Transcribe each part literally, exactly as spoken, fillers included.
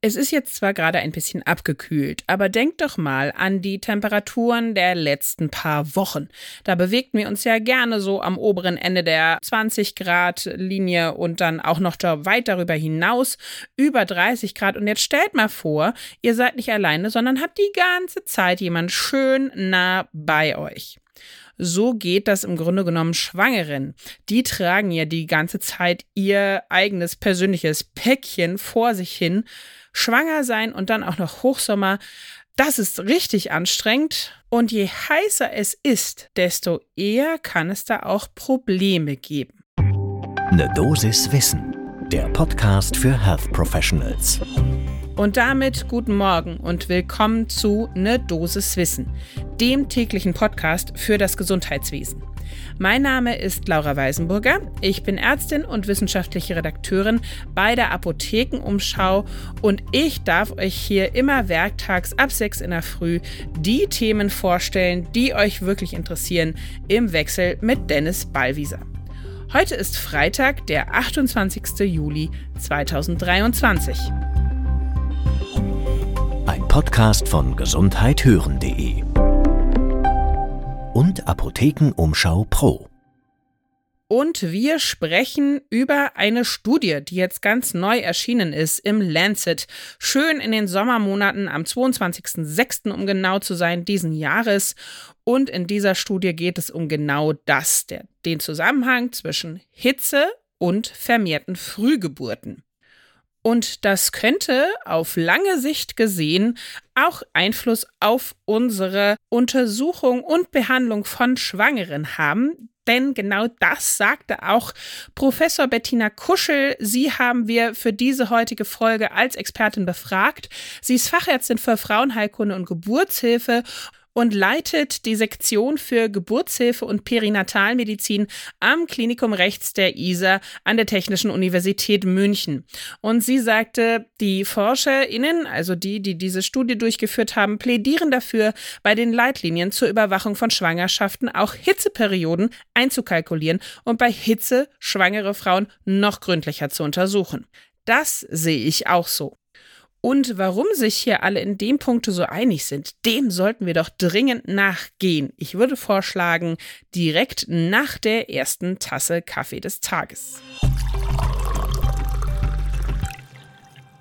Es ist jetzt zwar gerade ein bisschen abgekühlt, aber denkt doch mal an die Temperaturen der letzten paar Wochen. Da bewegten wir uns ja gerne so am oberen Ende der zwanzig Grad Linie und dann auch noch weit darüber hinaus, über dreißig Grad. Und jetzt stellt mal vor, ihr seid nicht alleine, sondern habt die ganze Zeit jemanden schön nah bei euch. So geht das im Grunde genommen Schwangeren. Die tragen ja die ganze Zeit ihr eigenes persönliches Päckchen vor sich hin. Schwanger sein und dann auch noch Hochsommer, das ist richtig anstrengend. Und je heißer es ist, desto eher kann es da auch Probleme geben. Ne Dosis Wissen, der Podcast für Health Professionals. Und damit guten Morgen und willkommen zu Ne Dosis Wissen, dem täglichen Podcast für das Gesundheitswesen. Mein Name ist Laura Weisenburger, ich bin Ärztin und wissenschaftliche Redakteurin bei der Apothekenumschau und ich darf euch hier immer werktags ab sechs in der Früh die Themen vorstellen, die euch wirklich interessieren, im Wechsel mit Dennis Ballwieser. Heute ist Freitag, der achtundzwanzigster Juli zweitausenddreiundzwanzig. Podcast von gesundheit hören punkt de und Apotheken Umschau Pro. Und wir sprechen über eine Studie, die jetzt ganz neu erschienen ist im Lancet. Schön in den Sommermonaten, am zweiundzwanzigster sechster um genau zu sein, diesen Jahres. Und in dieser Studie geht es um genau das, der, den Zusammenhang zwischen Hitze und vermehrten Frühgeburten. Und das könnte auf lange Sicht gesehen auch Einfluss auf unsere Untersuchung und Behandlung von Schwangeren haben. Denn genau das sagte auch Professor Bettina Kuschel. Sie haben wir für diese heutige Folge als Expertin befragt. Sie ist Fachärztin für Frauenheilkunde und Geburtshilfe und leitet die Sektion für Geburtshilfe und Perinatalmedizin am Klinikum Rechts der I S A an der Technischen Universität München. Und sie sagte, die ForscherInnen, also die, die diese Studie durchgeführt haben, plädieren dafür, bei den Leitlinien zur Überwachung von Schwangerschaften auch Hitzeperioden einzukalkulieren und bei Hitze schwangere Frauen noch gründlicher zu untersuchen. Das sehe ich auch so. Und warum sich hier alle in dem Punkt so einig sind, dem sollten wir doch dringend nachgehen. Ich würde vorschlagen, direkt nach der ersten Tasse Kaffee des Tages.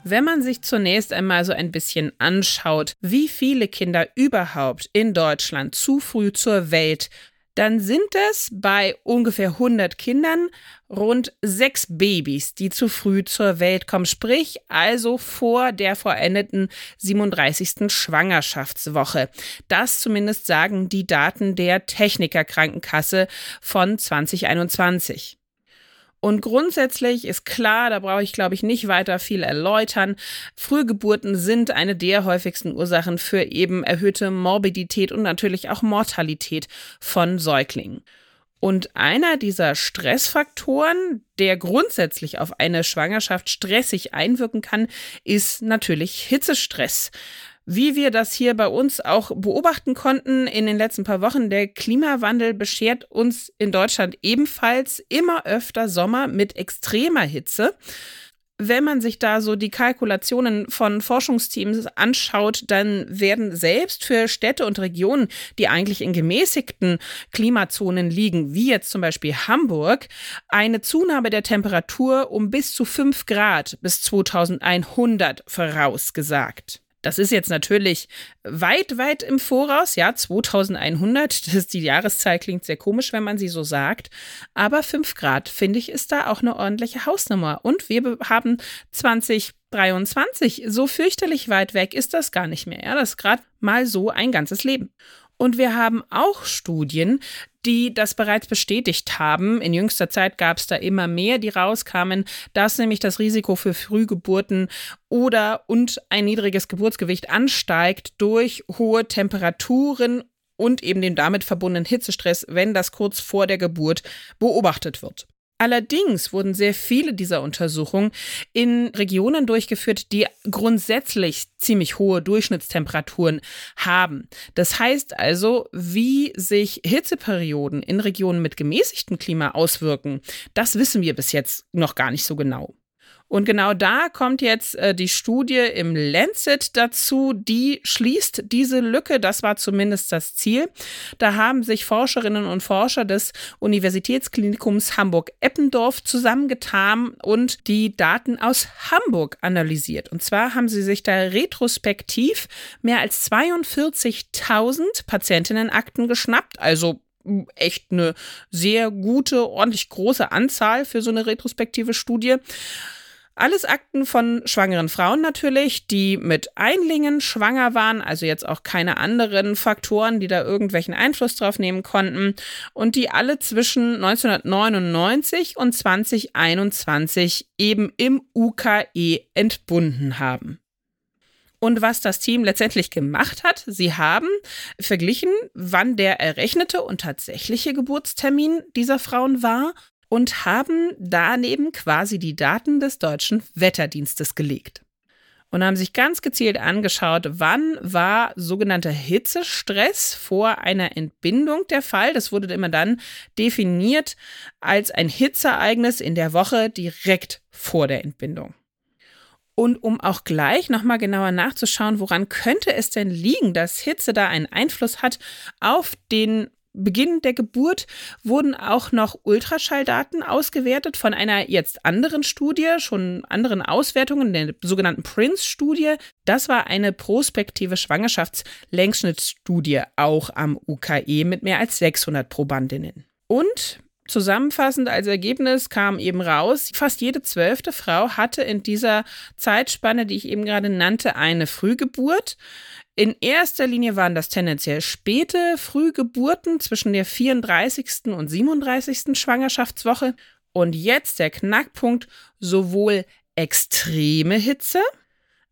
Wenn man sich zunächst einmal so ein bisschen anschaut, wie viele Kinder überhaupt in Deutschland zu früh zur Welt kommen, dann sind es bei ungefähr hundert Kindern rund sechs Babys, die zu früh zur Welt kommen, sprich also vor der vollendeten siebenunddreißigsten Schwangerschaftswoche. Das zumindest sagen die Daten der Technikerkrankenkasse von zweitausendeinundzwanzig. Und grundsätzlich ist klar, da brauche ich, glaube ich, nicht weiter viel erläutern. Frühgeburten sind eine der häufigsten Ursachen für eben erhöhte Morbidität und natürlich auch Mortalität von Säuglingen. Und einer dieser Stressfaktoren, der grundsätzlich auf eine Schwangerschaft stressig einwirken kann, ist natürlich Hitzestress. Wie wir das hier bei uns auch beobachten konnten in den letzten paar Wochen, der Klimawandel beschert uns in Deutschland ebenfalls immer öfter Sommer mit extremer Hitze. Wenn man sich da so die Kalkulationen von Forschungsteams anschaut, dann werden selbst für Städte und Regionen, die eigentlich in gemäßigten Klimazonen liegen, wie jetzt zum Beispiel Hamburg, eine Zunahme der Temperatur um bis zu fünf Grad bis zweitausendeinhundert vorausgesagt. Das ist jetzt natürlich weit, weit im Voraus, ja, zweitausendeinhundert, das ist die Jahreszahl, klingt sehr komisch, wenn man sie so sagt, aber fünf Grad, finde ich, ist da auch eine ordentliche Hausnummer und wir haben zweitausenddreiundzwanzig, so fürchterlich weit weg ist das gar nicht mehr, ja, das ist gerade mal so ein ganzes Leben. Und wir haben auch Studien, die das bereits bestätigt haben. In jüngster Zeit gab es da immer mehr, die rauskamen, dass nämlich das Risiko für Frühgeburten oder und ein niedriges Geburtsgewicht ansteigt durch hohe Temperaturen und eben den damit verbundenen Hitzestress, wenn das kurz vor der Geburt beobachtet wird. Allerdings wurden sehr viele dieser Untersuchungen in Regionen durchgeführt, die grundsätzlich ziemlich hohe Durchschnittstemperaturen haben. Das heißt also, wie sich Hitzeperioden in Regionen mit gemäßigtem Klima auswirken, das wissen wir bis jetzt noch gar nicht so genau. Und genau da kommt jetzt äh, die Studie im Lancet dazu, die schließt diese Lücke, das war zumindest das Ziel. Da haben sich Forscherinnen und Forscher des Universitätsklinikums Hamburg-Eppendorf zusammengetan und die Daten aus Hamburg analysiert. Und zwar haben sie sich da retrospektiv mehr als zweiundvierzigtausend Patientinnenakten geschnappt, also echt eine sehr gute, ordentlich große Anzahl für so eine retrospektive Studie. Alles Akten von schwangeren Frauen natürlich, die mit Einlingen schwanger waren, also jetzt auch keine anderen Faktoren, die da irgendwelchen Einfluss drauf nehmen konnten, und die alle zwischen neunzehnhundertneunundneunzig und zweitausendeinundzwanzig eben im U K E entbunden haben. Und was das Team letztendlich gemacht hat, sie haben verglichen, wann der errechnete und tatsächliche Geburtstermin dieser Frauen war, und haben daneben quasi die Daten des Deutschen Wetterdienstes gelegt. Und haben sich ganz gezielt angeschaut, wann war sogenannter Hitzestress vor einer Entbindung der Fall. Das wurde immer dann definiert als ein Hitzeereignis in der Woche direkt vor der Entbindung. Und um auch gleich nochmal genauer nachzuschauen, woran könnte es denn liegen, dass Hitze da einen Einfluss hat auf den Beginn der Geburt, wurden auch noch Ultraschalldaten ausgewertet von einer jetzt anderen Studie, schon anderen Auswertungen, der sogenannten Prince-Studie. Das war eine prospektive Schwangerschaftslängsschnittstudie, auch am U K E, mit mehr als sechshundert Probandinnen. Und zusammenfassend als Ergebnis kam eben raus, fast jede zwölfte Frau hatte in dieser Zeitspanne, die ich eben gerade nannte, eine Frühgeburt. In erster Linie waren das tendenziell späte Frühgeburten zwischen der vierunddreißigsten und siebenunddreißigsten Schwangerschaftswoche. Und jetzt der Knackpunkt: sowohl extreme Hitze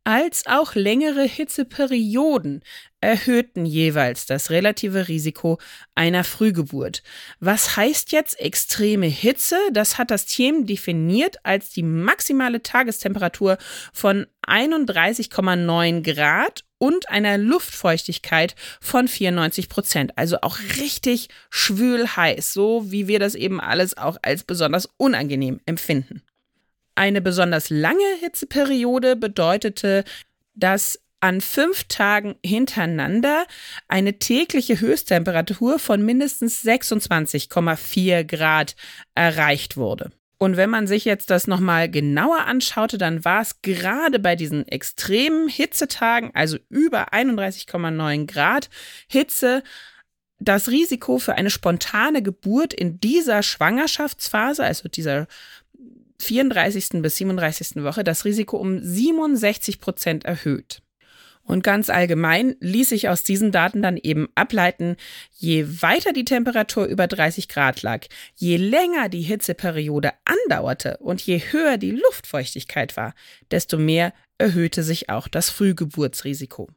als auch längere Hitzeperioden erhöhten jeweils das relative Risiko einer Frühgeburt. Was heißt jetzt extreme Hitze? Das hat das Team definiert als die maximale Tagestemperatur von einunddreißig Komma neun Grad und einer Luftfeuchtigkeit von vierundneunzig Prozent. Also auch richtig schwül heiß, so wie wir das eben alles auch als besonders unangenehm empfinden. Eine besonders lange Hitzeperiode bedeutete, dass an fünf Tagen hintereinander eine tägliche Höchsttemperatur von mindestens sechsundzwanzig Komma vier Grad erreicht wurde. Und wenn man sich jetzt das nochmal genauer anschaute, dann war es gerade bei diesen extremen Hitzetagen, also über einunddreißig Komma neun Grad Hitze, das Risiko für eine spontane Geburt in dieser Schwangerschaftsphase, also dieser vierunddreißigsten bis siebenunddreißigsten Woche, das Risiko um siebenundsechzig Prozent erhöht. Und ganz allgemein ließ sich aus diesen Daten dann eben ableiten, je weiter die Temperatur über dreißig Grad lag, je länger die Hitzeperiode andauerte und je höher die Luftfeuchtigkeit war, desto mehr erhöhte sich auch das Frühgeburtsrisiko.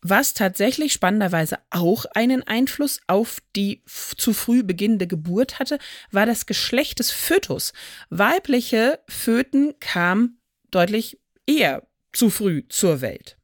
Was tatsächlich spannenderweise auch einen Einfluss auf die zu früh beginnende Geburt hatte, war das Geschlecht des Fötus. Weibliche Föten kamen deutlich eher zu früh zur Welt.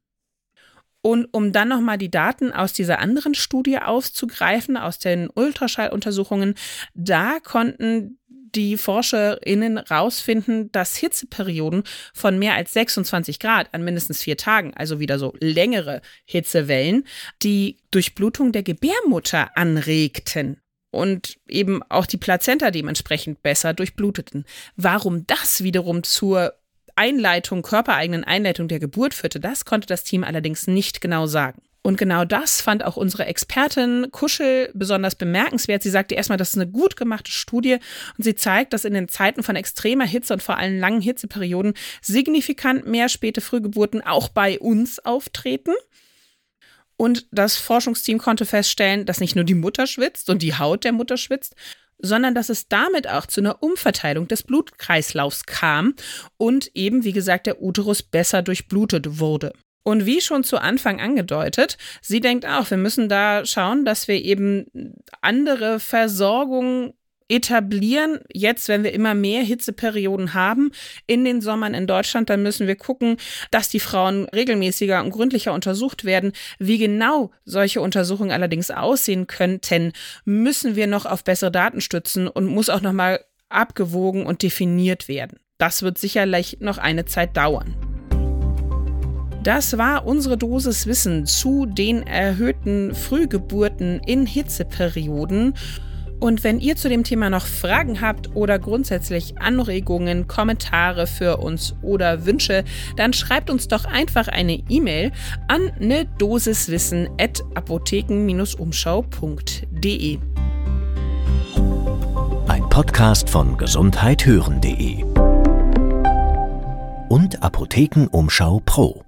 Und um dann nochmal die Daten aus dieser anderen Studie aufzugreifen, aus den Ultraschalluntersuchungen, da konnten die ForscherInnen rausfinden, dass Hitzeperioden von mehr als sechsundzwanzig Grad an mindestens vier Tagen, also wieder so längere Hitzewellen, die Durchblutung der Gebärmutter anregten und eben auch die Plazenta dementsprechend besser durchbluteten. Warum das wiederum zur Einleitung, körpereigenen Einleitung der Geburt führte, das konnte das Team allerdings nicht genau sagen. Und genau das fand auch unsere Expertin Kuschel besonders bemerkenswert. Sie sagte erstmal, das ist eine gut gemachte Studie und sie zeigt, dass in den Zeiten von extremer Hitze und vor allem langen Hitzeperioden signifikant mehr späte Frühgeburten auch bei uns auftreten. Und das Forschungsteam konnte feststellen, dass nicht nur die Mutter schwitzt und die Haut der Mutter schwitzt, sondern dass es damit auch zu einer Umverteilung des Blutkreislaufs kam und eben, wie gesagt, der Uterus besser durchblutet wurde. Und wie schon zu Anfang angedeutet, sie denkt auch, wir müssen da schauen, dass wir eben andere Versorgung etablieren. Jetzt, wenn wir immer mehr Hitzeperioden haben in den Sommern in Deutschland, dann müssen wir gucken, dass die Frauen regelmäßiger und gründlicher untersucht werden. Wie genau solche Untersuchungen allerdings aussehen könnten, müssen wir noch auf bessere Daten stützen und muss auch nochmal abgewogen und definiert werden. Das wird sicherlich noch eine Zeit dauern. Das war unsere Dosis Wissen zu den erhöhten Frühgeburten in Hitzeperioden. Und wenn ihr zu dem Thema noch Fragen habt oder grundsätzlich Anregungen, Kommentare für uns oder Wünsche, dann schreibt uns doch einfach eine E-Mail an ne dosis wissen at apotheken umschau punkt de. Ein Podcast von gesundheit hören punkt de und Apotheken Umschau Pro.